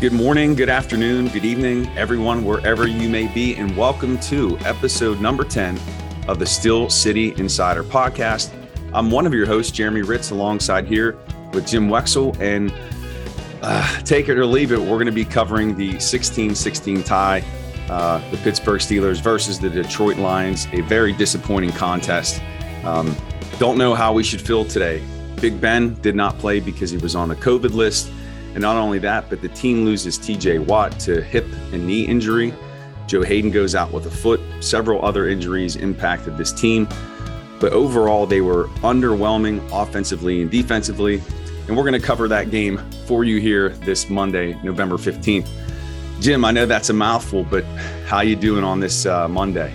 Good morning, good afternoon, good evening, everyone, wherever you may be, and welcome to episode number 10 of the Still City Insider Podcast. I'm one of your hosts, Jeremy Ritz, alongside here with Jim Wexell, and take it or leave it, we're going to be covering the 16-16 tie, the Pittsburgh Steelers versus the Detroit Lions, a very disappointing contest. Don't know how we should feel today. Big Ben did not play because he was on the COVID list. And not only that, but the team loses TJ Watt to hip and knee injury. Joe Hayden goes out with a foot. Several other injuries impacted this team. But overall, they were underwhelming offensively and defensively. And we're going to cover that game for you here this Monday, November 15th. Jim, I know that's a mouthful, but how you doing on this Monday?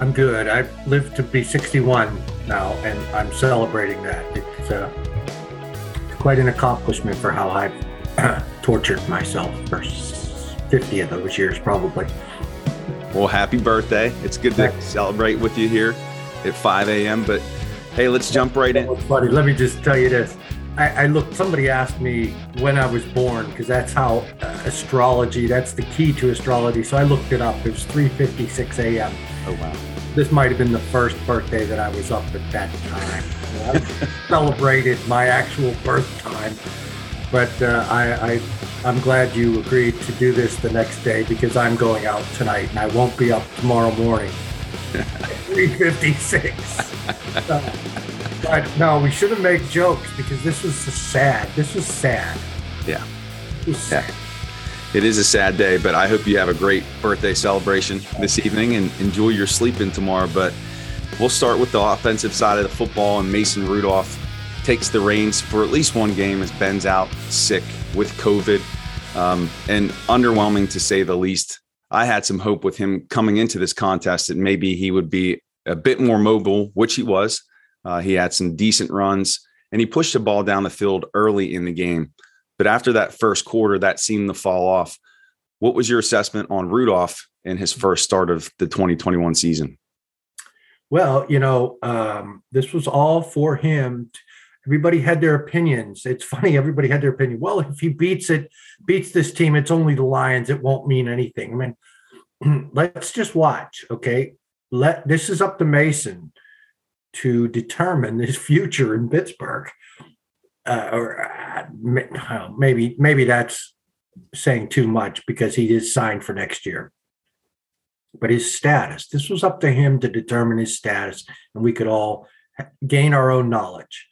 I'm good. I've lived to be 61 now, and I'm celebrating that. It's quite an accomplishment for how I've tortured myself for 50 of those years, probably. Well, happy birthday. It's good to celebrate with you here at 5 a.m. But, hey, let's jump right in. Buddy, let me just tell you this. I looked, somebody asked me when I was born, because that's how astrology, that's the key to astrology. So I looked it up. It was 3:56 a.m. Oh, wow. This might have been the first birthday that I was up at that time. I celebrated my actual birth time, but I'm glad you agreed to do this the next day, because I'm going out tonight and I won't be up tomorrow morning at 3:56. But no, we shouldn't make jokes, because this was sad. This was sad. Yeah. It was sad. Yeah. It is a sad day, but I hope you have a great birthday celebration this evening and enjoy your sleep in tomorrow. But we'll start with the offensive side of the football, and Mason Rudolph takes the reins for at least one game as Ben's out sick with COVID, and underwhelming to say the least. I had some hope with him coming into this contest that maybe he would be a bit more mobile, which he was. He had some decent runs, and he pushed the ball down the field early in the game. But after that first quarter, that seemed to fall off. What was your assessment on Rudolph in his first start of the 2021 season? Well, you know, this was all for him. Everybody had their opinions. It's funny. Everybody had their opinion. Well, if he beats this team, it's only the Lions. It won't mean anything. I mean, let's just watch. Okay. This is up to Mason to determine his future in Pittsburgh. Maybe that's saying too much, because he is signed for next year. But his status, this was up to him to determine his status, and we could all gain our own knowledge.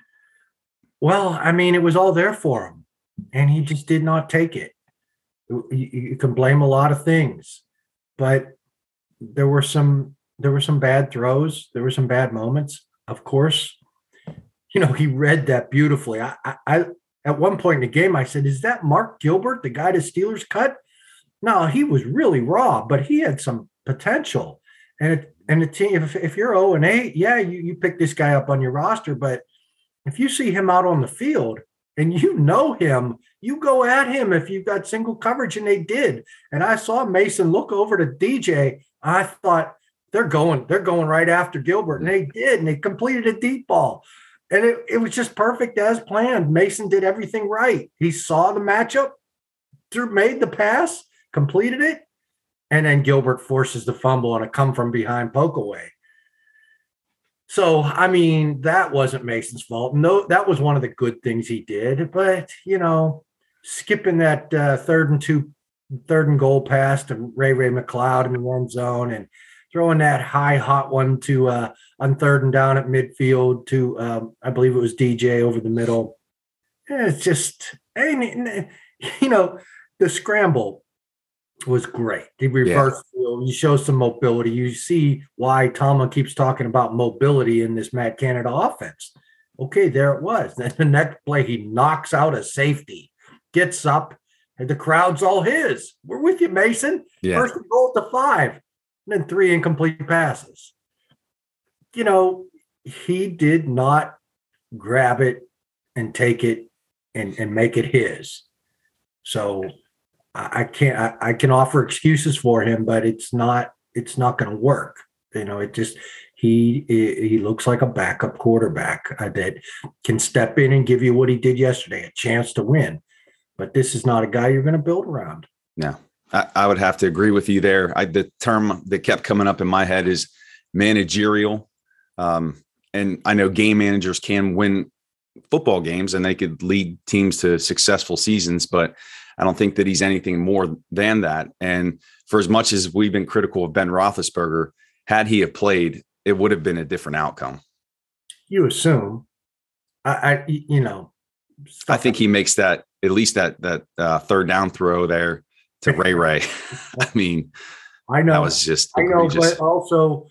Well, I mean, it was all there for him, and he just did not take it. You can blame a lot of things, but there were some bad throws. There were some bad moments, of course. You know, he read that beautifully. I at one point in the game, I said, is that Mark Gilbert, the guy the Steelers cut? No, he was really raw, but he had some potential. And the team, if you're 0-8, yeah, you pick this guy up on your roster. But if you see him out on the field and you know him, you go at him if you've got single coverage, and they did. And I saw Mason look over to DJ. I thought, they're going right after Gilbert. And they did, and they completed a deep ball. And it was just perfect as planned. Mason did everything right. He saw the matchup, made the pass, completed it, and then Gilbert forces the fumble on a come-from-behind poke away. So, I mean, that wasn't Mason's fault. No, that was one of the good things he did. But, you know, skipping that third and goal pass to Ray McLeod in the warm zone, and throwing that high, hot one to on third and down at midfield to, I believe it was DJ over the middle. It's just, and, you know, the scramble was great. The reverse field, you show some mobility. You see why Tomlin keeps talking about mobility in this Matt Canada offense. Okay, there it was. Then the next play, he knocks out a safety, gets up, and the crowd's all his. We're with you, Mason. Yeah. First and goal at the 5. And then 3 incomplete passes. You know, he did not grab it and take it and make it his. So I can offer excuses for him, but it's not going to work. You know, it just, he looks like a backup quarterback that can step in and give you what he did yesterday, a chance to win. but this is not a guy you're going to build around. Yeah, I would have to agree with you there. The term that kept coming up in my head is managerial. And I know game managers can win football games and they could lead teams to successful seasons, but I don't think that he's anything more than that. And for as much as we've been critical of Ben Roethlisberger, had he have played, it would have been a different outcome. You assume, I think he makes that, at least that third down throw there to Ray. I mean, I know that was just, but also,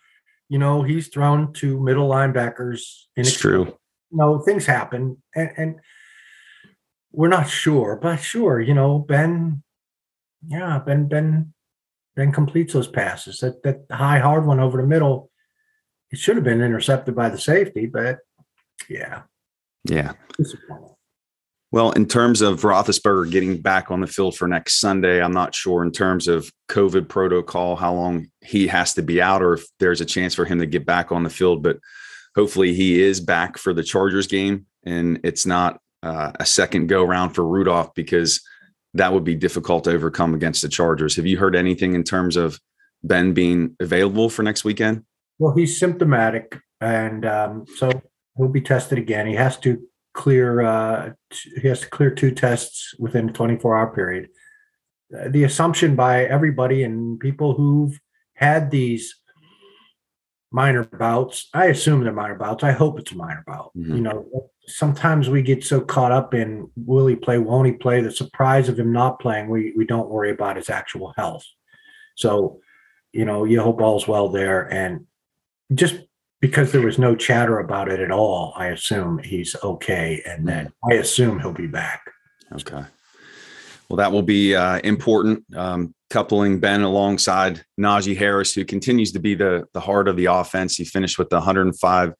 he's thrown to middle linebackers. It's true. Things happen and we're not sure, but sure, Ben completes those passes. That high, hard one over the middle, it should have been intercepted by the safety, but yeah. Yeah. Well, in terms of Roethlisberger getting back on the field for next Sunday, I'm not sure in terms of COVID protocol, how long he has to be out or if there's a chance for him to get back on the field, but hopefully he is back for the Chargers game and it's not a second go round for Rudolph, because that would be difficult to overcome against the Chargers. Have you heard anything in terms of Ben being available for next weekend? Well, he's symptomatic, and so he'll be tested again. He has to clear. He has to clear two tests within a 24-hour period. The assumption by everybody and people who've had these minor bouts, I assume they're minor bouts. I hope it's a minor bout. Mm-hmm. Sometimes we get so caught up in will he play, won't he play, the surprise of him not playing, we don't worry about his actual health. So, you hope all's well there. And just because there was no chatter about it at all, I assume he's okay. And then I assume he'll be back. Okay. Well, that will be important. Coupling Ben alongside Najee Harris, who continues to be the heart of the offense. He finished with 105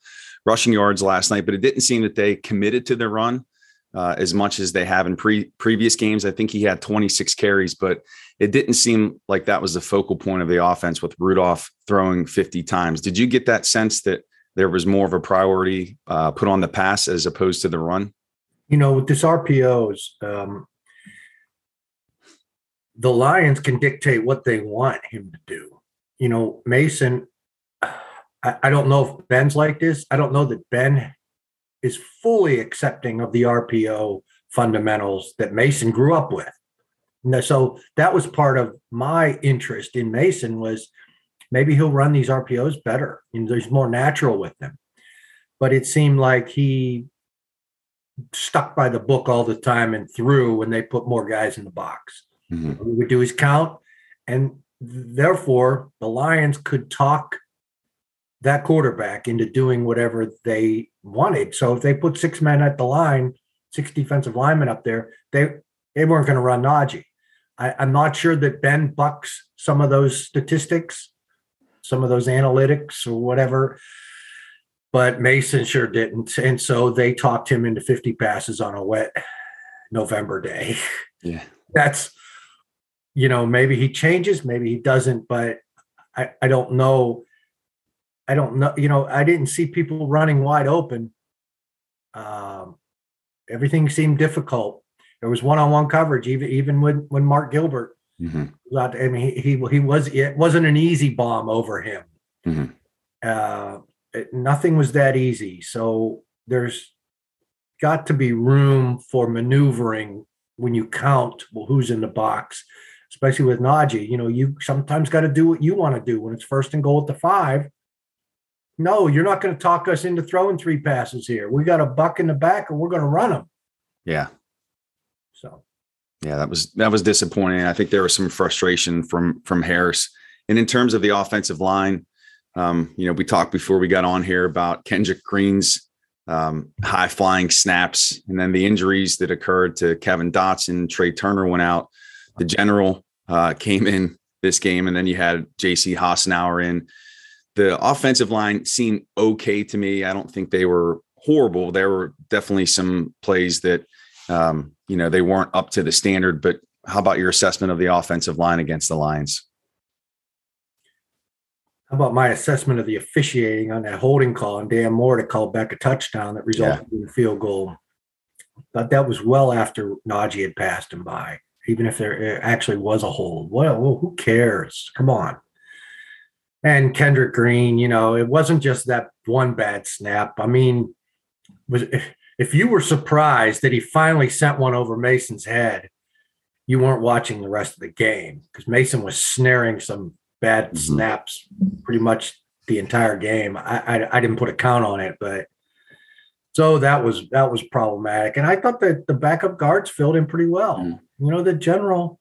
rushing yards last night, but it didn't seem that they committed to the run as much as they have in previous games. I think he had 26 carries, but it didn't seem like that was the focal point of the offense with Rudolph throwing 50 times. Did you get that sense that there was more of a priority put on the pass as opposed to the run? With this RPOs, the Lions can dictate what they want him to do. Mason, I don't know if Ben's like this. I don't know that Ben is fully accepting of the RPO fundamentals that Mason grew up with. And so that was part of my interest in Mason, was maybe he'll run these RPOs better. There's more natural with them. But it seemed like he stuck by the book all the time and threw when they put more guys in the box. Mm-hmm. We would do his count, and therefore the Lions could talk that quarterback into doing whatever they wanted. So if they put six men at the line, six defensive linemen up there, they weren't going to run Najee. I'm not sure that Ben bucks some of those statistics, some of those analytics or whatever, but Mason sure didn't. And so they talked him into 50 passes on a wet November day. Yeah. That's, maybe he changes, maybe he doesn't, but I don't know. I don't know. I didn't see people running wide open. Everything seemed difficult. There was one-on-one coverage, even when Mark Gilbert. Mm-hmm. It wasn't an easy bomb over him. Mm-hmm. Nothing was that easy. So there's got to be room for maneuvering when you count who's in the box, especially with Najee. You sometimes got to do what you want to do when it's first and goal at the 5. No, you're not going to talk us into throwing 3 passes here. We got a buck in the back and we're going to run them. Yeah. So. Yeah, that was disappointing. I think there was some frustration from Harris. And in terms of the offensive line, we talked before we got on here about Kendrick Green's high flying snaps, and then the injuries that occurred to Kevin Dotson. Trey Turner went out. The general came in this game, and then you had J.C. Hassenauer in. The offensive line seemed okay to me. I don't think they were horrible. There were definitely some plays that they weren't up to the standard. But how about your assessment of the offensive line against the Lions? How about my assessment of the officiating on that holding call and Dan Moore to call back a touchdown that resulted in a field goal? But that was well after Najee had passed him by, even if there actually was a hold. Well, who cares? Come on. And Kendrick Green, you know, it wasn't just that one bad snap. I mean, if you were surprised that he finally sent one over Mason's head, you weren't watching the rest of the game, because Mason was snaring some bad snaps pretty much the entire game. I didn't put a count on it, but so that was problematic. And I thought that the backup guards filled in pretty well. You know, the general,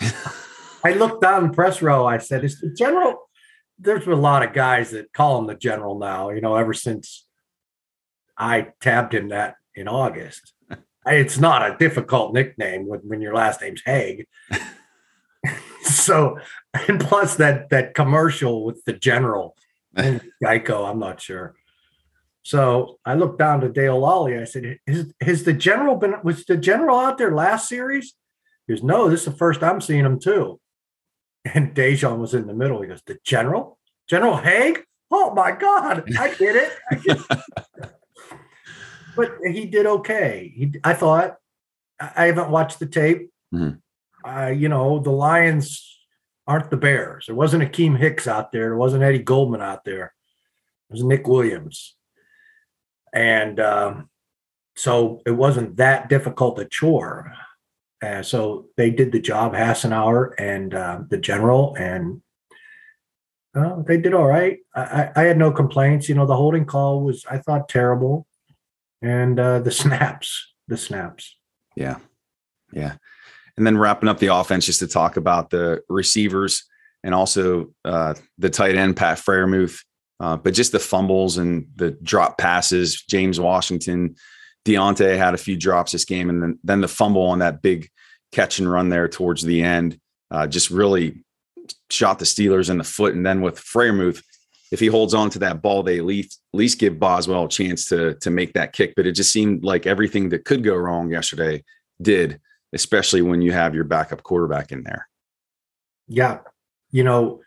I looked down the press row. I said, "Is the general?" There's been a lot of guys that call him the general now, you know, ever since I tabbed him that in August. It's not a difficult nickname when your last name's Haig. So, and plus that commercial with the general and Geico, I'm not sure. So I looked down to Dale Lally. I said, was the general out there last series? He goes, no, this is the first I'm seeing him too. And Dejan was in the middle. He goes, the general? General Haig? Oh my God, I get it. But he did okay. I thought. I haven't watched the tape. You know, the Lions aren't the Bears. There wasn't Akeem Hicks out there. There wasn't Eddie Goldman out there. It was Nick Williams. And so it wasn't that difficult a chore. So they did the job, Hassenauer and the general, and they did all right. I had no complaints. You know, the holding call was, I thought, terrible. And the snaps. Yeah. Yeah. And then wrapping up the offense, just to talk about the receivers and also the tight end, Pat Freiermuth. But just the fumbles and the drop passes, James Washington, Deontay had a few drops this game. And then the fumble on that big catch and run there towards the end just really shot the Steelers in the foot. And then with Freiermuth, if he holds on to that ball, they at least give Boswell a chance to make that kick. But it just seemed like everything that could go wrong yesterday did, especially when you have your backup quarterback in there. Yeah. You know,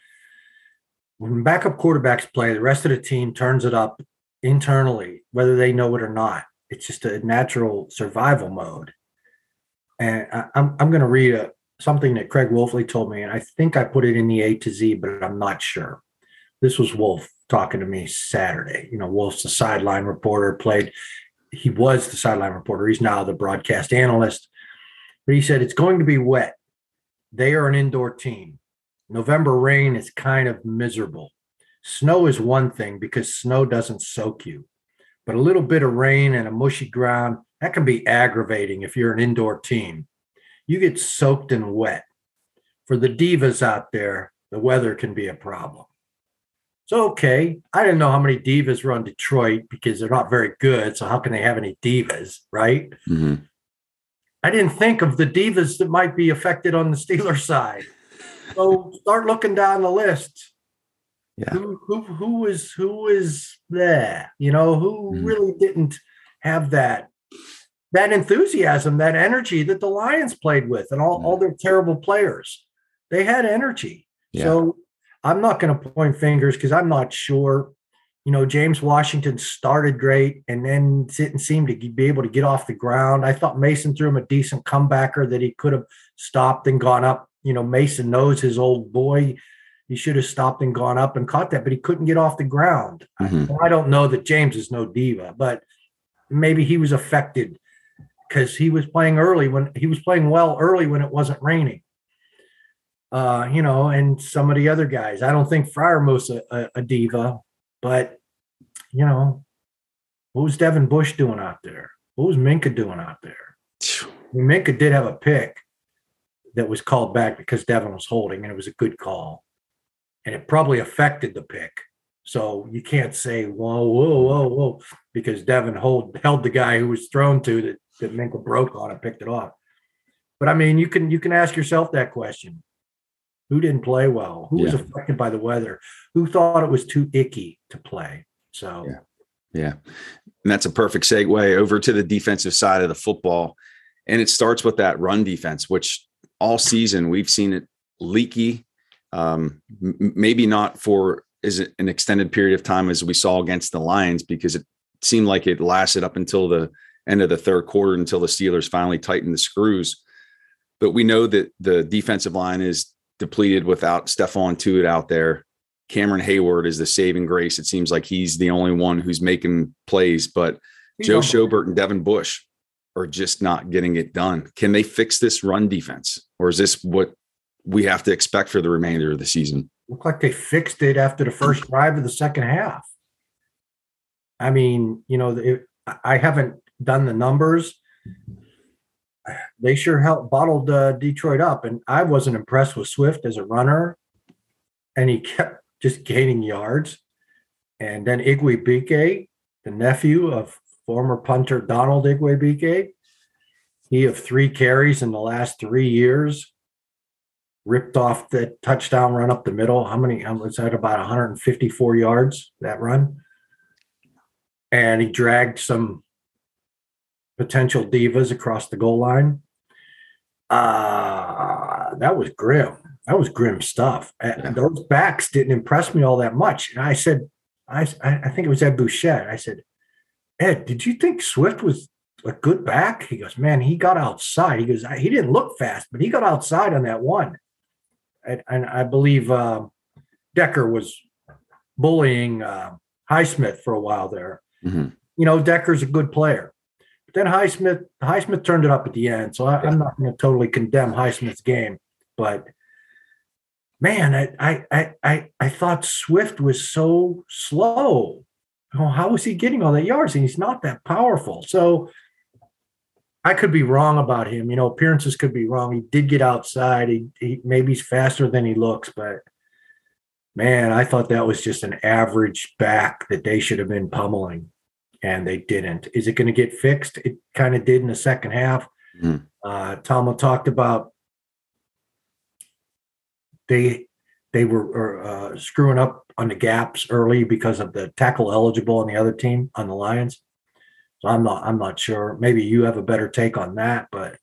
when backup quarterbacks play, the rest of the team turns it up internally, whether they know it or not. It's just a natural survival mode. And I'm going to read something that Craig Wolfley told me, and I think I put it in the A to Z, but I'm not sure. This was Wolf talking to me Saturday. You know, Wolf's the sideline reporter, he was the sideline reporter. He's now the broadcast analyst. But he said, it's going to be wet. They are an indoor team. November rain is kind of miserable. Snow is one thing because snow doesn't soak you. But a little bit of rain and a mushy ground, that can be aggravating if you're an indoor team. You get soaked and wet. For the divas out there, the weather can be a problem. So, okay, I didn't know how many divas were on Detroit because they're not very good, so how can they have any divas, right? Mm-hmm. I didn't think of the divas that might be affected on the Steelers side. So start looking down the list. Yeah. Who is there? You know, who really didn't have that enthusiasm, that energy that the Lions played with, and all their terrible players. They had energy. Yeah. So I'm not going to point fingers because I'm not sure. You know, James Washington started great and then didn't seem to be able to get off the ground. I thought Mason threw him a decent comebacker that he could have stopped and gone up. You know, Mason knows his old boy. He should have stopped and gone up and caught that, but he couldn't get off the ground. Mm-hmm. I don't know that James is no diva, but maybe he was affected because he was playing well early when it wasn't raining. You know, and some of the other guys. I don't think Freiermuth's a diva, but, you know, what was Devin Bush doing out there? What was Minkah doing out there? Minkah did have a pick that was called back because Devin was holding, and it was a good call. And it probably affected the pick. So you can't say, whoa, because Devin held the guy who was thrown to that Minkah broke on and picked it off. But, I mean, you can ask yourself that question. Who didn't play well? Who was affected by the weather? Who thought it was too icky to play? So, yeah. And that's a perfect segue over to the defensive side of the football. And it starts with that run defense, which all season we've seen it leaky. Maybe not for as an extended period of time as we saw against the Lions, because it seemed like it lasted up until the end of the third quarter until the Steelers finally tightened the screws. But we know that the defensive line is depleted without Stephon Tuitt out there. Cameron Hayward is the saving grace. It seems like he's the only one who's making plays, but Joe Schobert and Devin Bush are just not getting it done. Can they fix this run defense, or is this what we have to expect for the remainder of the season? Looked like they fixed it after the first drive of the second half. I mean, you know, I haven't done the numbers. They sure helped bottled Detroit up, and I wasn't impressed with Swift as a runner, and he kept just gaining yards. And then Igwe-Bike, the nephew of former punter Donald Igwe-Bike, he of 3 carries in the last 3 years, ripped off that touchdown run up the middle. How was that, about 154 yards, that run? And he dragged some potential divas across the goal line. That was grim. That was grim stuff. And those backs didn't impress me all that much. And I said, I think it was Ed Bouchette. I said, Ed, did you think Swift was a good back? He goes, man, he got outside. He goes, he didn't look fast, but he got outside on that one. And I believe Decker was bullying Highsmith for a while there. Mm-hmm. You know, Decker's a good player. But then Highsmith turned it up at the end. So I'm not going to totally condemn Highsmith's game. But, man, I thought Swift was so slow. Oh, how is he getting all that yards? And he's not that powerful. So I could be wrong about him. You know, appearances could be wrong. He did get outside. He maybe he's faster than he looks. But, man, I thought that was just an average back that they should have been pummeling. And they didn't. Is it going to get fixed? It kind of did in the second half. Mm-hmm. Tomlin talked about they were screwing up on the gaps early because of the tackle eligible on the other team, on the Lions. So I'm not sure. Maybe you have a better take on that, but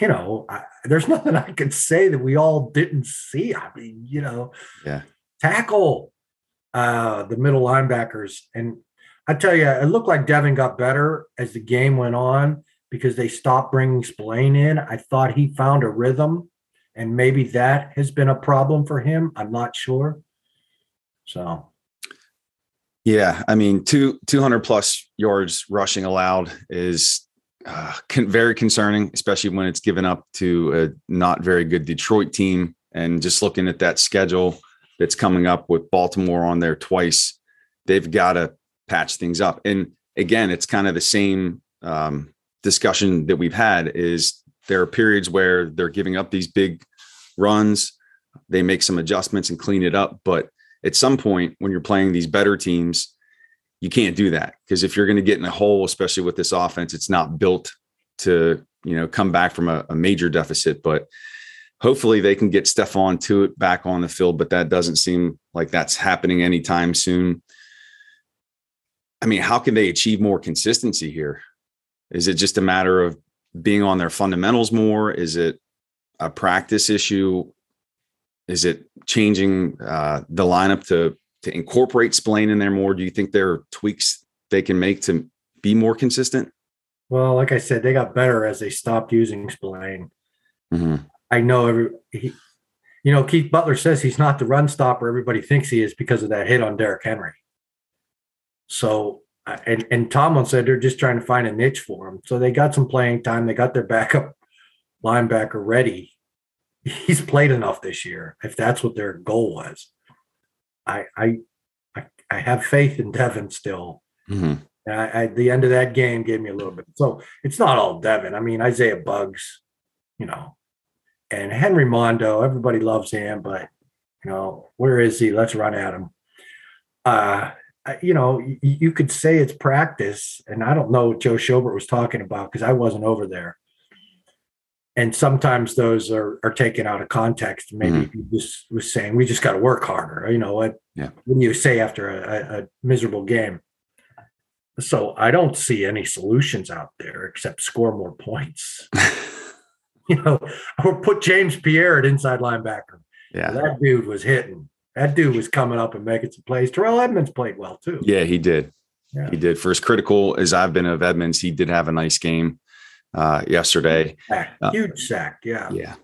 you know, there's nothing I could say that we all didn't see. I mean, you know, tackle the middle linebackers, and I tell you, it looked like Devin got better as the game went on because they stopped bringing Spillane in. I thought he found a rhythm, and maybe that has been a problem for him. I'm not sure. So, yeah, I mean, 200-plus yards rushing allowed is very concerning, especially when it's given up to a not very good Detroit team. And just looking at that schedule that's coming up with Baltimore on there twice, they've got to patch things up. And again, it's kind of the same discussion that we've had, is there are periods where they're giving up these big runs, they make some adjustments and clean it up. But at some point when you're playing these better teams, you can't do that, because if you're going to get in a hole, especially with this offense, it's not built to, you know, come back from a major deficit. But hopefully they can get Stephon Tuitt back on the field, but that doesn't seem like that's happening anytime soon. I mean, how can they achieve more consistency here? Is it just a matter of being on their fundamentals more? Is it a practice issue? Is it changing the lineup to incorporate Spillane in there more? Do you think there are tweaks they can make to be more consistent? Well, like I said, they got better as they stopped using Spillane. Mm-hmm. I know you know, Keith Butler says he's not the run stopper everybody thinks he is because of that hit on Derrick Henry. So, and Tomlin said they're just trying to find a niche for him. So they got some playing time. They got their backup linebacker ready. He's played enough this year, if that's what their goal was. I have faith in Devin still. Mm-hmm. And the end of that game gave me a little bit. So it's not all Devin. I mean, Isaiah Bugs, you know, and Henry Mondo, everybody loves him, but, you know, where is he? Let's run at him. You know, you could say it's practice, and I don't know what Joe Schobert was talking about because I wasn't over there. And sometimes those are taken out of context. Maybe he just was saying, we just got to work harder. You know, what do you say after a miserable game? So I don't see any solutions out there except score more points. You know, or put James Pierre at inside linebacker. Yeah, that dude was hitting. That dude was coming up and making some plays. Terrell Edmonds played well, too. Yeah, he did. Yeah. He did. For as critical as I've been of Edmonds, he did have a nice game yesterday. Huge sack. Yeah. Yeah.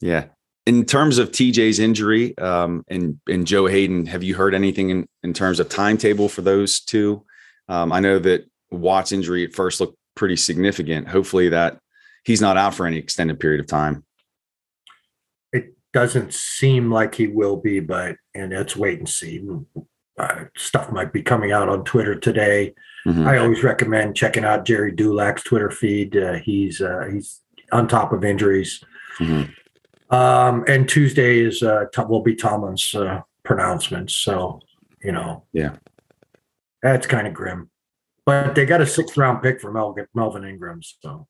Yeah. In terms of TJ's injury and Joe Hayden, have you heard anything in terms of timetable for those two? I know that Watt's injury at first looked pretty significant. Hopefully that he's not out for any extended period of time. It doesn't seem like he will be, but and let's wait and see. Stuff might be coming out on Twitter today. Mm-hmm. I always recommend checking out Jerry Dulack's Twitter feed. He's on top of injuries. Mm-hmm. And Tuesday is will be Tomlin's pronouncements. So, that's kind of grim. But they got a 6th round pick for Melvin Ingram. So,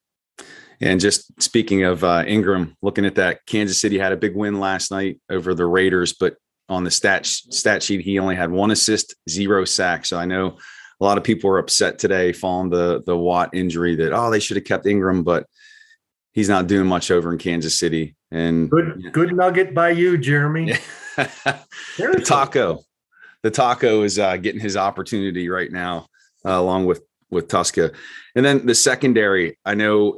and just speaking of Ingram, looking at that, Kansas City had a big win last night over the Raiders, but on the stat sheet, he only had 1 assist, 0 sacks. So I know a lot of people are upset today following the Watt injury that, they should have kept Ingram, but he's not doing much over in Kansas City. And good nugget by you, Jeremy. The taco is getting his opportunity right now, along with Tuska. And then the secondary, I know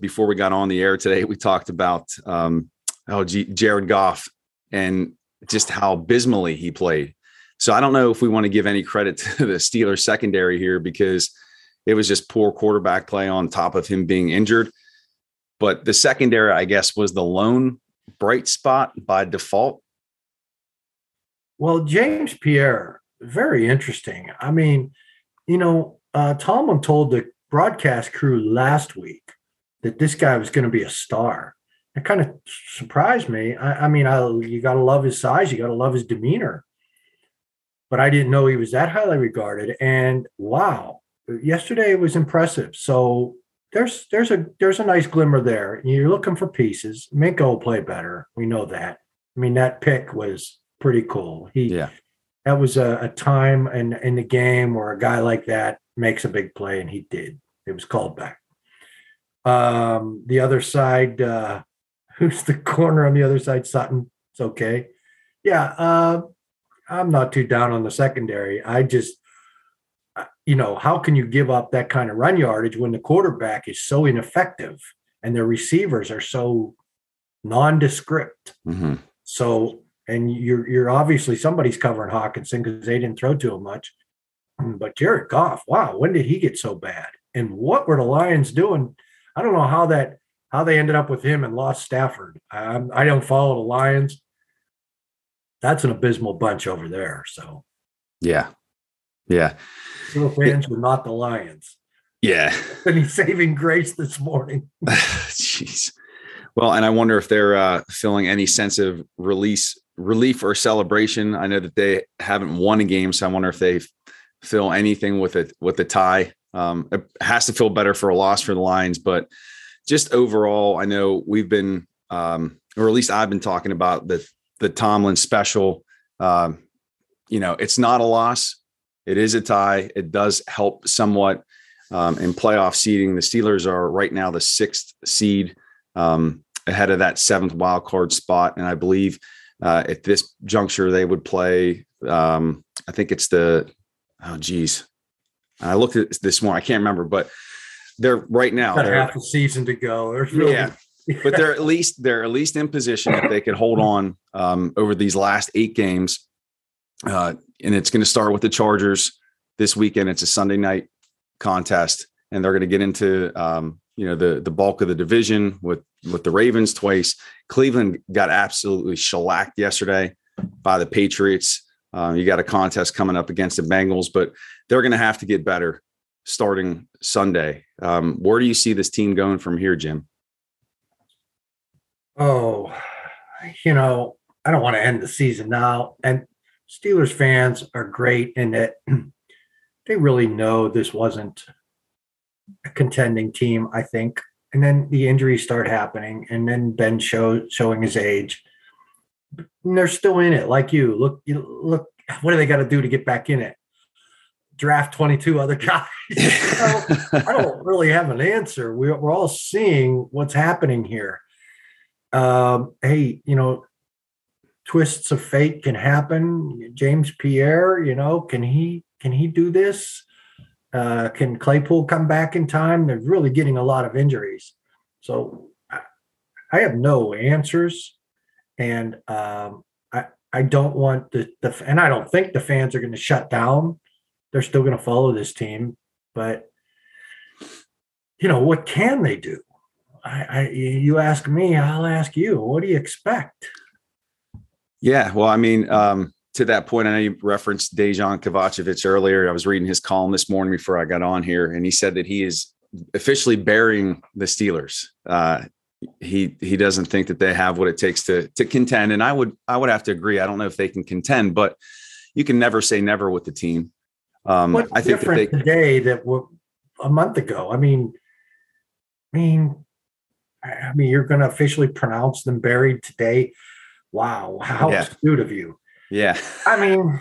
before we got on the air today, we talked about Jared Goff and just how abysmally he played. So I don't know if we want to give any credit to the Steelers secondary here, because it was just poor quarterback play on top of him being injured. But the secondary, I guess, was the lone bright spot by default. Well, James Pierre, very interesting. I mean, Tomlin told the broadcast crew last week that this guy was going to be a star. That kind of surprised me. I mean, you got to love his size. You got to love his demeanor. But I didn't know he was that highly regarded. And, wow, yesterday it was impressive. So there's a nice glimmer there. You're looking for pieces. Minko played better. We know that. I mean, that pick was pretty cool. That was a time in the game where a guy like that makes a big play, and he did. It was called back. The other side, who's the corner on the other side? Sutton. It's okay. Yeah, I'm not too down on the secondary. I just, how can you give up that kind of run yardage when the quarterback is so ineffective and their receivers are so nondescript? Mm-hmm. So, and you're obviously somebody's covering Hawkinson because they didn't throw to him much. But Jared Goff, wow, when did he get so bad? And what were the Lions doing? I don't know how they ended up with him and lost Stafford. I don't follow the Lions. That's an abysmal bunch over there. So, yeah. Yeah. Steelers fans were not the Lions. Yeah. And he's saving grace this morning. Jeez. Well, and I wonder if they're feeling any sense of relief or celebration. I know that they haven't won a game, so I wonder if they feel anything with a tie. It has to feel better for a loss for the Lions, but just overall, I know we've been, or at least I've been talking about the Tomlin special. It's not a loss. It is a tie. It does help somewhat in playoff seeding. The Steelers are right now the 6th seed ahead of that 7th wild card spot. And I believe at this juncture, they would play. I think it's I looked at this morning. I can't remember, but they're right now. They're half a season to go. But they're at least in position if they could hold on over these last 8 games. And it's going to start with the Chargers this weekend. It's a Sunday night contest, and they're going to get into the bulk of the division with the Ravens twice. Cleveland got absolutely shellacked yesterday by the Patriots. You got a contest coming up against the Bengals, but they're going to have to get better starting Sunday. Where do you see this team going from here, Jim? Oh, I don't want to end the season now, and Steelers fans are great in that they really know this wasn't a contending team, I think. And then the injuries start happening, and then Ben showing his age. And they're still in it, like you. Look, what do they got to do to get back in it? Draft 22 other guys. I don't really have an answer. We're all seeing what's happening here. Twists of fate can happen. James Pierre, can he do this? Can Claypool come back in time? They're really getting a lot of injuries. So I have no answers. And I don't want the – and I don't think the fans are going to shut down. They're still going to follow this team. But, you know, what can they do? You ask me, I'll ask you. What do you expect? Yeah, well, I mean, to that point, I know you referenced Dejan Kovacevic earlier. I was reading his column this morning before I got on here, and he said that he is officially burying the Steelers. He doesn't think that they have what it takes to contend. And I would have to agree. I don't know if they can contend, but you can never say never with the team. What's I think different that today that were a month ago? I mean, you're going to officially pronounce them buried today. Wow. How astute of you. Yeah. I mean,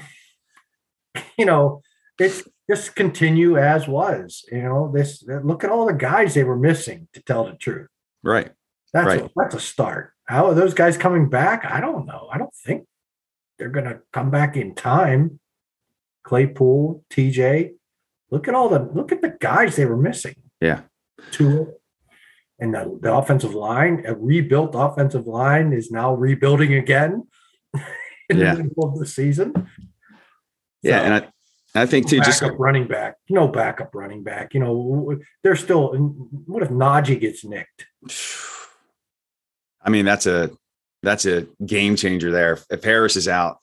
you know, it's just continue as was, you know, this, look at all the guys they were missing, to tell the truth. Right. That's a start. How are those guys coming back? I don't know. I don't think they're going to come back in time. Claypool, TJ, look at the guys they were missing. Yeah. Tuitt. And the offensive line, a rebuilt offensive line, is now rebuilding again in the middle of the season. Yeah, so, and I think too, just backup running back. You know, they're still. What if Najee gets nicked? I mean, that's a game changer there. If Harris is out,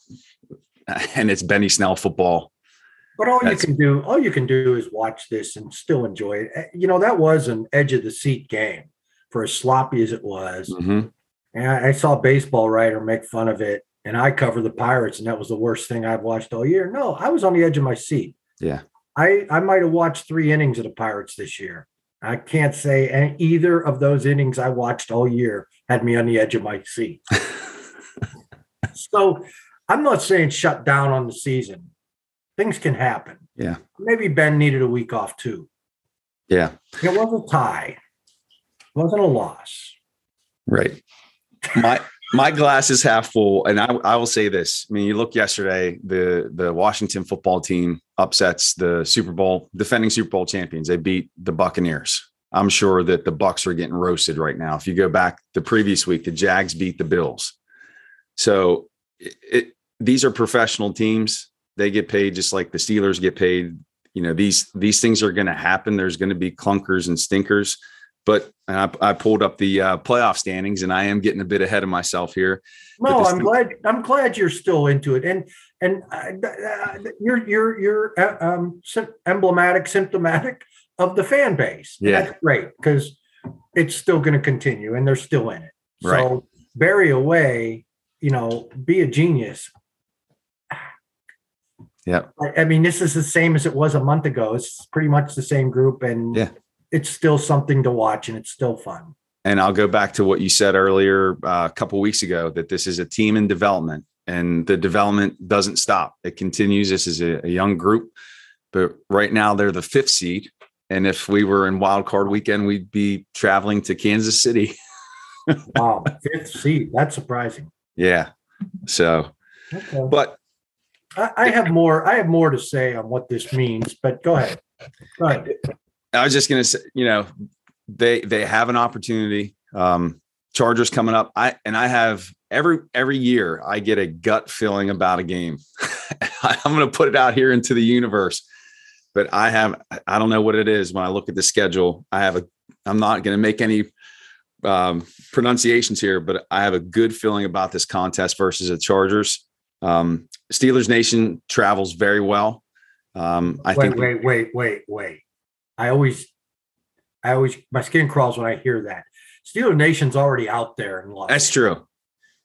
and it's Benny Snell football. But all you can do is watch this and still enjoy it. You know, that was an edge of the seat game, for as sloppy as it was. Mm-hmm. And I saw a baseball writer make fun of it, and I cover the Pirates, and that was the worst thing I've watched all year. No, I was on the edge of my seat. Yeah, I might have watched 3 innings of the Pirates this year. I can't say either of those innings I watched all year had me on the edge of my seat. So I'm not saying shut down on the season. Things can happen. Yeah. Maybe Ben needed a week off too. Yeah. It wasn't a tie. It wasn't a loss. Right. My glass is half full. And I will say this. I mean, you look yesterday, the Washington football team upsets the defending Super Bowl champions. They beat the Buccaneers. I'm sure that the Bucs are getting roasted right now. If you go back the previous week, the Jags beat the Bills. So these are professional teams. They get paid just like the Steelers get paid. You know, these things are going to happen. There's going to be clunkers and stinkers. But I pulled up the playoff standings, and I am getting a bit ahead of myself here. No, I'm glad you're still into it, and you're symptomatic of the fan base. Yeah. That's great, because it's still going to continue, and they're still in it. Right. So bury away. You know, be a genius. Yeah, I mean, this is the same as it was a month ago. It's pretty much the same group, and it's still something to watch, and it's still fun. And I'll go back to what you said earlier a couple of weeks ago, that this is a team in development, and the development doesn't stop. It continues. This is a young group, but right now they're the 5th seed. And if we were in wild card weekend, we'd be traveling to Kansas City. Wow, 5th seed. That's surprising. Yeah. So, okay. But I have more to say on what this means, but go ahead. I was just going to say, you know, they have an opportunity. Chargers coming up. I have every year I get a gut feeling about a game. I'm going to put it out here into the universe, but I don't know what it is. When I look at the schedule, I'm not going to make any pronunciations here, but I have a good feeling about this contest versus the Chargers. Steelers Nation travels very well. Wait. I always, my skin crawls when I hear that. Steelers Nation's already out there in Los Angeles. That's true.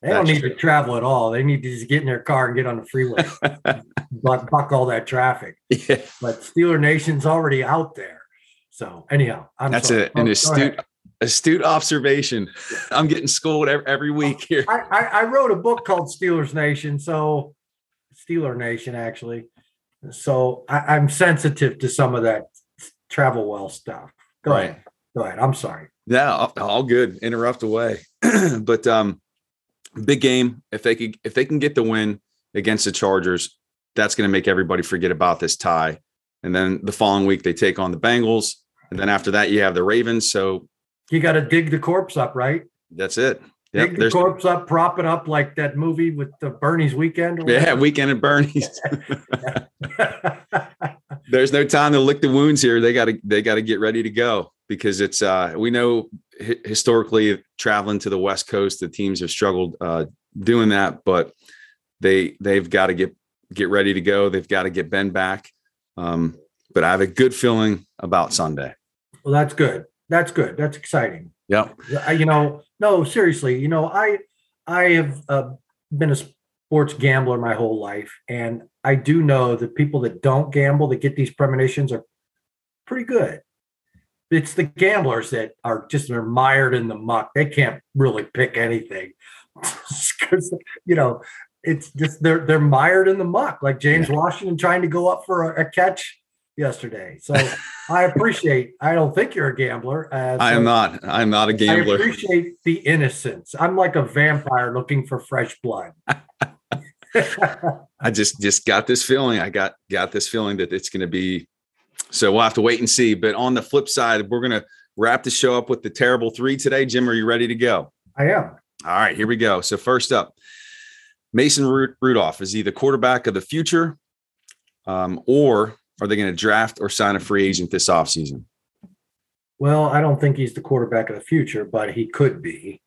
They don't need to travel at all. They need to just get in their car and get on the freeway, buck all that traffic. Yeah. But Steelers Nation's already out there. So anyhow, Astute observation. I'm getting schooled every week here. I wrote a book called Steeler Nation, actually. So I'm sensitive to some of that travel well stuff. Go ahead. I'm sorry. Yeah, all good. Interrupt away. But big game. If they can get the win against the Chargers, that's going to make everybody forget about this tie. And then the following week, they take on the Bengals. And then after that, you have the Ravens. So you got to dig the corpse up, right? That's it. Yep, dig the corpse up, prop it up like that movie with the Bernie's Weekend. Or yeah, Weekend at Bernie's. There's no time to lick the wounds here. They got to get ready to go, because it's we know historically traveling to the West Coast, the teams have struggled doing that, but they've got to get ready to go. They've got to get Ben back. But I have a good feeling about Sunday. Well, that's good. That's good. That's exciting. Yeah. Seriously, I have been a sports gambler my whole life. And I do know that people that don't gamble, that get these premonitions, are pretty good. It's the gamblers that are just, they're mired in the muck. They can't really pick anything. It's just they're mired in the muck, like James Washington trying to go up for a catch yesterday. So I don't think you're a gambler. I am not. I'm not a gambler. I appreciate the innocence. I'm like a vampire looking for fresh blood. I just got this feeling. I got this feeling that it's going to be. So we'll have to wait and see. But on the flip side, we're going to wrap the show up with the terrible three today. Jim, are you ready to go? I am. All right, here we go. So first up, Mason Rudolph, is he the quarterback of the future, or are they going to draft or sign a free agent this offseason? Well, I don't think he's the quarterback of the future, but he could be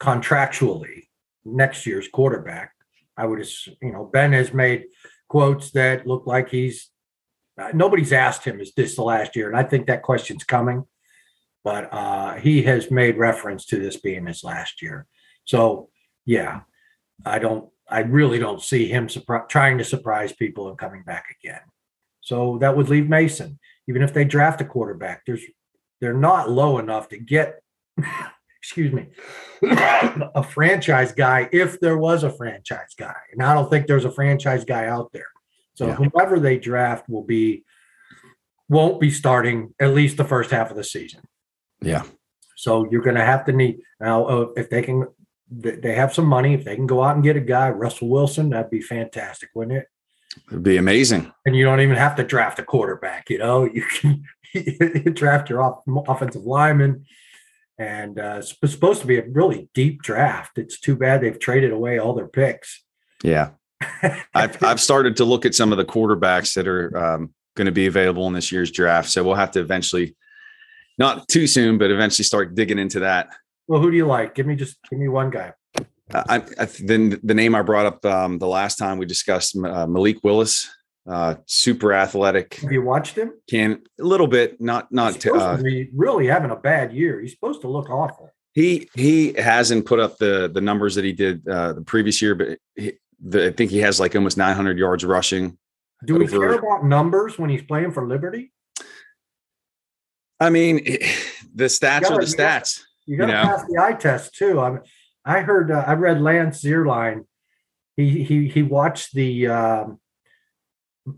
contractually next year's quarterback. I would assume, Ben has made quotes that look like he's nobody's asked him, is this the last year? And I think that question's coming, but he has made reference to this being his last year. So, yeah. I really don't see him trying to surprise people and coming back again. So that would leave Mason. Even if they draft a quarterback, they're not low enough to get, excuse me, a franchise guy, if there was a franchise guy. And I don't think there's a franchise guy out there. So whoever they draft won't be starting at least the first half of the season. Yeah. So you're going to have to need now if they can. They have some money. If they can go out and get a guy, Russell Wilson, that'd be fantastic, wouldn't it? It'd be amazing. And you don't even have to draft a quarterback. You can draft your offensive lineman, and it's supposed to be a really deep draft. It's too bad they've traded away all their picks. Yeah, I've started to look at some of the quarterbacks that are going to be available in this year's draft. So we'll have to eventually, not too soon, but eventually start digging into that. Well, who do you like? Give me one guy. Then the name I brought up the last time we discussed Malik Willis, super athletic. Have you watched him? A little bit, not to be really having a bad year. He's supposed to look awful. He hasn't put up the numbers that he did the previous year, but I think he has like almost 900 yards rushing. Do we care about numbers when he's playing for Liberty? I mean, the stats are the stats. You got to pass the eye test too. I heard, I read Lance Zierlein. He watched the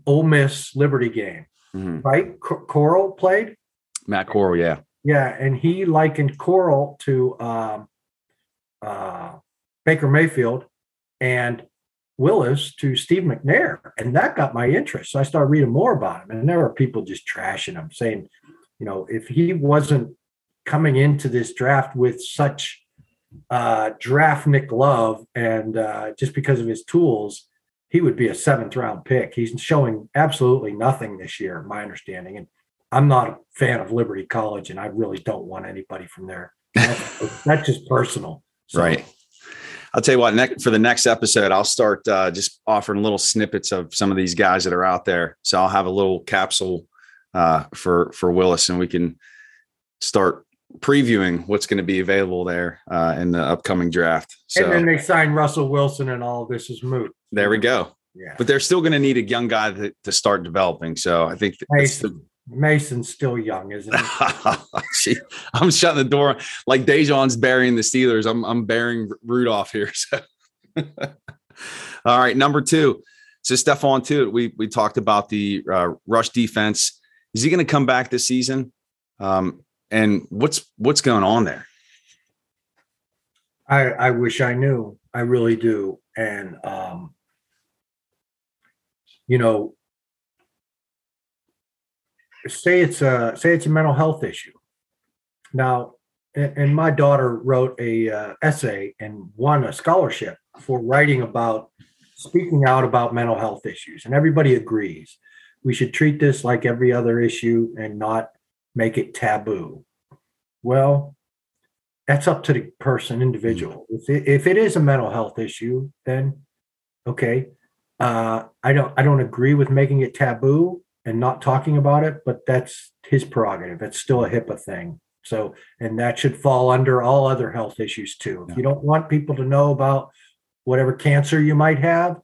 Ole Miss Liberty game, right? Corral played. Matt Corral, yeah. Yeah, and he likened Corral to Baker Mayfield and Willis to Steve McNair, and that got my interest. So I started reading more about him, and there were people just trashing him, saying, if he wasn't coming into this draft with such draftnik love and just because of his tools, he would be a 7th round pick. He's showing absolutely nothing this year, my understanding. And I'm not a fan of Liberty College, and I really don't want anybody from there. That's just personal. So. Right. I'll tell you what, for the next episode, I'll start just offering little snippets of some of these guys that are out there. So I'll have a little capsule for Willis, and we can start previewing what's going to be available there in the upcoming draft. So, and then they sign Russell Wilson, and all of this is moot. There we go. Yeah, but they're still going to need a young guy to start developing. So I think Mason's still young, isn't he? I'm shutting the door. Like Dejon's burying the Steelers, I'm burying Rudolph here. So, all right, number 2. So Stephon Tuitt, we talked about the rush defense. Is he going to come back this season? And what's going on there? I wish I knew. I really do. And say it's a mental health issue. Now, and my daughter wrote a essay and won a scholarship for writing about speaking out about mental health issues. And everybody agrees we should treat this like every other issue and not make it taboo. Well, that's up to the person, individual. If it is a mental health issue, then okay. I don't agree with making it taboo and not talking about it, but that's his prerogative. It's still a HIPAA thing. So, and that should fall under all other health issues too. If you don't want people to know about whatever cancer you might have,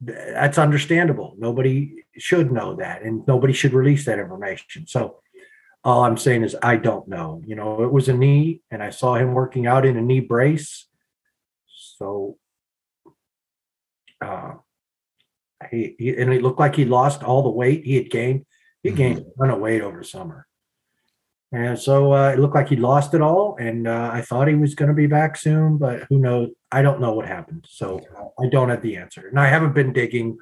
that's understandable. Nobody should know that, and nobody should release that information. So all I'm saying is I don't know. You know, it was a knee, and I saw him working out in a knee brace. So he and it looked like he lost all the weight he had gained. He gained a ton of weight over summer. And so it looked like he lost it all, and I thought he was going to be back soon, but who knows? I don't know what happened, so I don't have the answer. And I haven't been digging,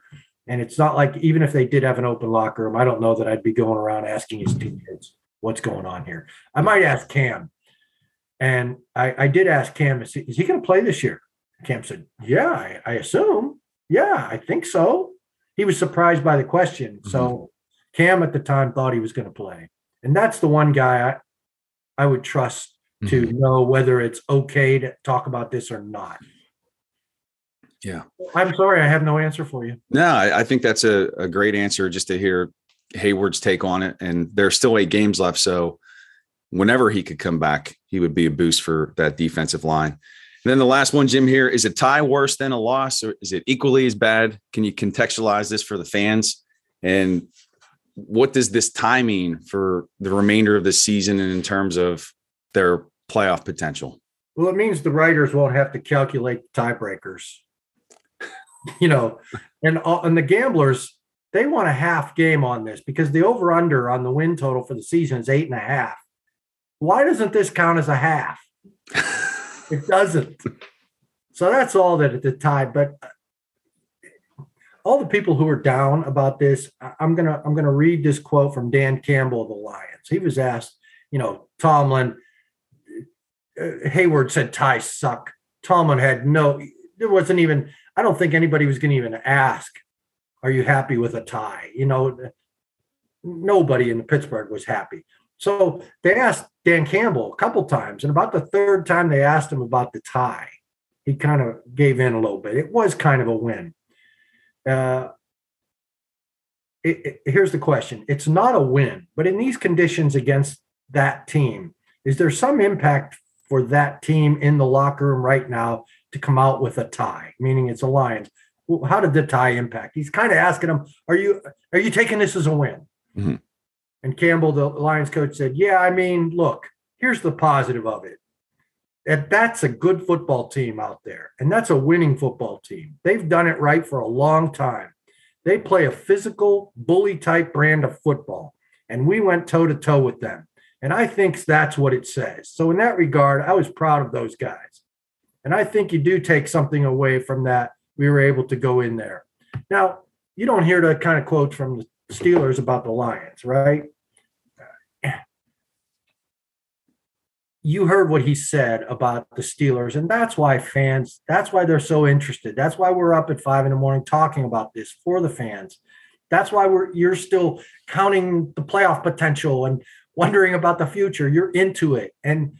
and it's not like even if they did have an open locker room, I don't know that I'd be going around asking his teammates what's going on here. I might ask Cam, and I did ask Cam, is he going to play this year? Cam said, yeah, I assume. Yeah, I think so. He was surprised by the question, so Cam at the time thought he was going to play. And that's the one guy I would trust to know whether it's okay to talk about this or not. Yeah. I'm sorry. I have no answer for you. No, I think that's a great answer just to hear Hayward's take on it. And there's still 8 games left. So whenever he could come back, he would be a boost for that defensive line. And then the last one, Jim, here, is a tie worse than a loss, or is it equally as bad? Can you contextualize this for the fans? And what does this tie mean for the remainder of the season and in terms of their playoff potential? Well, it means the writers won't have to calculate tiebreakers, you know, and the gamblers, they want a half game on this because the over under on the win total for the season is 8.5. Why doesn't this count as a half? It doesn't. So that's all that at the tie, but all the people who are down about this, I'm gonna read this quote from Dan Campbell of the Lions. He was asked, you know, Tomlin, Hayward said ties suck. Tomlin had no, there wasn't even, I don't think anybody was going to even ask, are you happy with a tie? You know, nobody in Pittsburgh was happy. So they asked Dan Campbell a couple times, and about the third time they asked him about the tie, he kind of gave in a little bit. It was kind of a win. Here's the question. It's not a win, but in these conditions against that team, is there some impact for that team in the locker room right now to come out with a tie, meaning it's a Lions? Well, how did the tie impact? He's kind of asking them, are you taking this as a win? Mm-hmm. And Campbell, the Lions coach, said, yeah, I mean, look, here's the positive of it. That's a good football team out there, and that's a winning football team. They've done it right for a long time. They play a physical, bully-type brand of football, and we went toe-to-toe with them, and I think that's what it says. So in that regard, I was proud of those guys, and I think you do take something away from that. We were able to go in there. Now, you don't hear the kind of quotes from the Steelers about the Lions, right? You heard what he said about the Steelers, and that's why fans, that's why they're so interested. That's why we're up at 5 a.m. talking about this for the fans. That's why you're still counting the playoff potential and wondering about the future. You're into it. And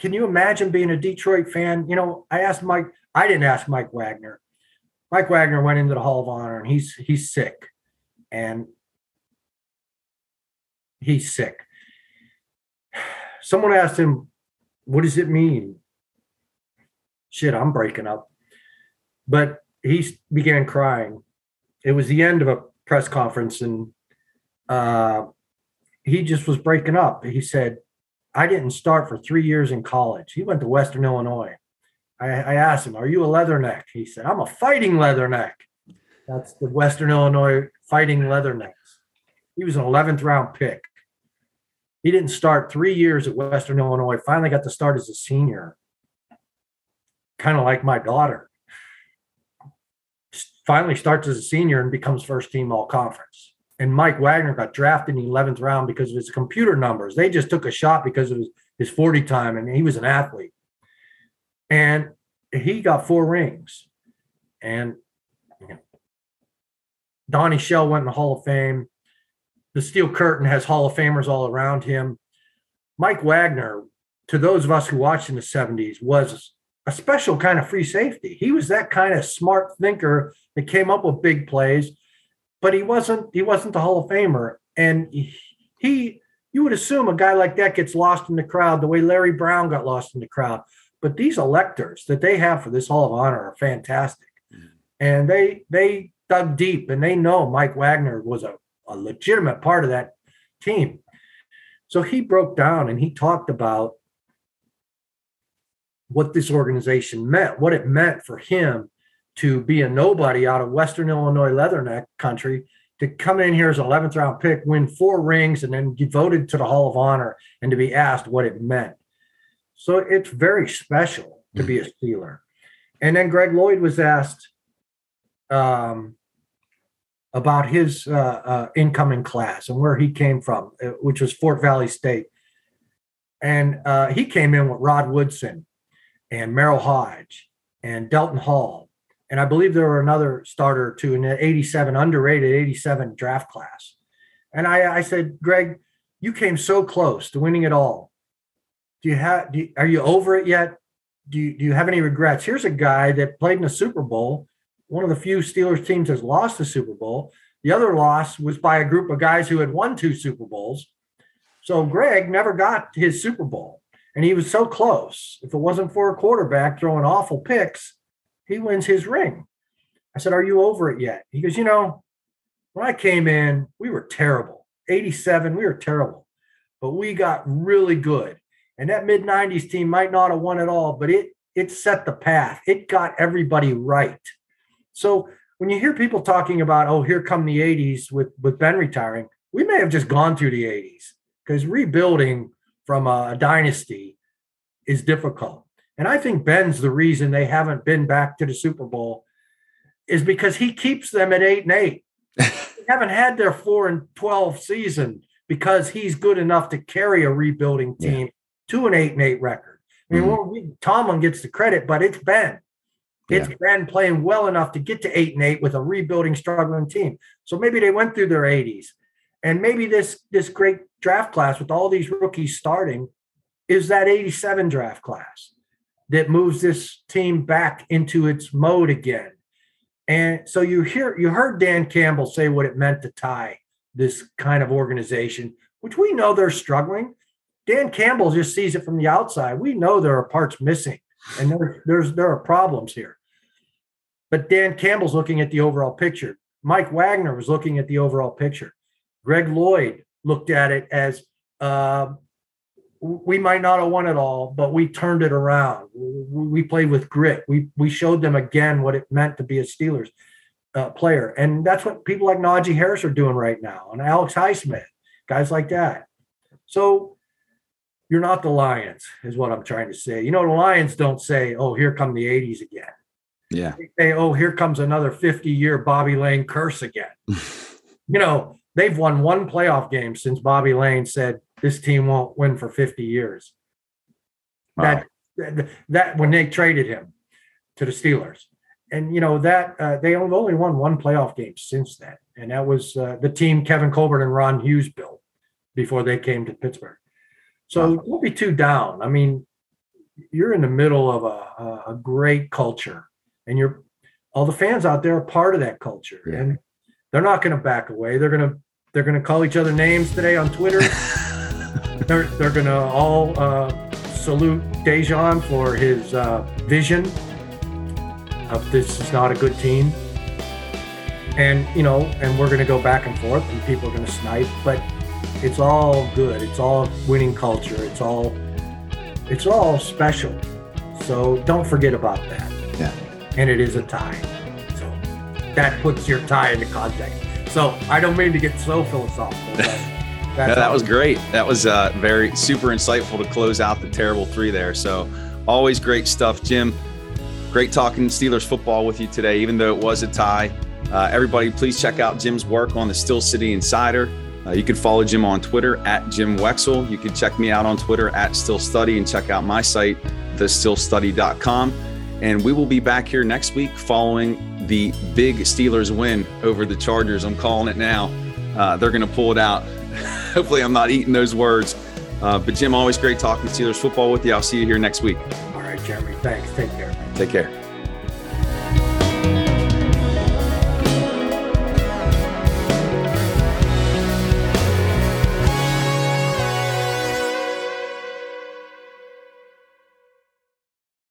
can you imagine being a Detroit fan? You know, I didn't ask Mike Wagner. Mike Wagner went into the Hall of Honor, and he's sick. And he's sick. Someone asked him, what does it mean? Shit, I'm breaking up. But he began crying. It was the end of a press conference, and he just was breaking up. He said, I didn't start for 3 years in college. He went to Western Illinois. I asked him, are you a leatherneck? He said, I'm a fighting leatherneck. That's the Western Illinois Fighting Leathernecks. He was an 11th round pick. He didn't start 3 years at Western Illinois, finally got to start as a senior, kind of like my daughter. Finally starts as a senior and becomes first team all conference. and Mike Wagner got drafted in the 11th round because of his computer numbers. They just took a shot because of his 40 time, and he was an athlete. And he got 4 rings. And Donnie Shell went in the Hall of Fame. The Steel Curtain has Hall of Famers all around him. Mike Wagner, to those of us who watched in the 70s, was a special kind of free safety. He was that kind of smart thinker that came up with big plays. But he wasn't the Hall of Famer. And you would assume a guy like that gets lost in the crowd the way Larry Brown got lost in the crowd. But these electors that they have for this Hall of Honor are fantastic. Mm-hmm. And they dug deep, and they know Mike Wagner was a legitimate part of that team. So he broke down and he talked about what this organization meant, what it meant for him to be a nobody out of Western Illinois Leatherneck country, to come in here as an 11th round pick, win 4 rings, and then get voted to the Hall of Honor, and to be asked what it meant. So it's very special to be a Steeler. And then Greg Lloyd was asked about his incoming class and where he came from, which was Fort Valley State. And he came in with Rod Woodson and Merrill Hodge and Delton Hall. And I believe there were another starter or two in the 87, underrated 87 draft class. And I said, Greg, you came so close to winning it all. Are you over it yet? Do you have any regrets? Here's a guy that played in the Super Bowl. One of the few Steelers teams has lost the Super Bowl. The other loss was by a group of guys who had won 2 Super Bowls. So Greg never got his Super Bowl. And he was so close. If it wasn't for a quarterback throwing awful picks, he wins his ring. I said, are you over it yet? He goes, when I came in, we were terrible. 87, we were terrible. But we got really good. And that mid-90s team might not have won at all, but it set the path. It got everybody right. So when you hear people talking about, oh, here come the 80s with Ben retiring, we may have just gone through the 80s, because rebuilding from a dynasty is difficult. And I think Ben's the reason they haven't been back to the Super Bowl is because he keeps them at 8-8. They haven't had their 4-12 season because he's good enough to carry a rebuilding team to an 8-8 record. I mean, Tomlin gets the credit, but it's Ben. It's Ben playing well enough to get to 8-8 with a rebuilding, struggling team. So maybe they went through their 80s. And maybe this great draft class with all these rookies starting is that 87 draft class that moves this team back into its mode again. And so you heard Dan Campbell say what it meant to tie this kind of organization, which we know they're struggling. Dan Campbell just sees it from the outside. We know there are parts missing, and there are problems here. But Dan Campbell's looking at the overall picture. Mike Wagner was looking at the overall picture. Greg Lloyd looked at it as we might not have won it all, but we turned it around. We played with grit. We showed them again what it meant to be a Steelers player. And that's what people like Najee Harris are doing right now, and Alex Highsmith, guys like that. So you're not the Lions is what I'm trying to say. The Lions don't say, oh, here come the 80s again. Yeah. They say, oh, here comes another 50-year Bobby Lane curse again. They've won one playoff game since Bobby Lane said this team won't win for 50 years. Wow. That when they traded him to the Steelers. And, they only won one playoff game since then. And that was the team Kevin Colbert and Ron Hughes built before they came to Pittsburgh. So don't be too down. I mean, you're in the middle of a great culture, and all the fans out there are part of that culture. Yeah. And they're not going to back away. They're going to call each other names today on Twitter. They're going to all salute Dejan for his vision of this is not a good team. And, and we're going to go back and forth, and people are going to snipe. But it's all good. It's all winning culture. It's all special. So don't forget about that. Yeah. And it is a tie. That puts your tie into context. So I don't mean to get so philosophical. That was great. That was very super insightful to close out the terrible 3 there. So always great stuff, Jim. Great talking Steelers football with you today, even though it was a tie. Everybody, please check out Jim's work on the Still City Insider. You can follow Jim on Twitter at Jim Wexell. You can check me out on Twitter at Still Study and check out my site, thestillstudy.com. And we will be back here next week following the big Steelers win over the Chargers. I'm calling it now. They're going to pull it out. Hopefully I'm not eating those words. But Jim, always great talking Steelers football with you. I'll see you here next week. All right, Jeremy. Thanks. Take care. Take care.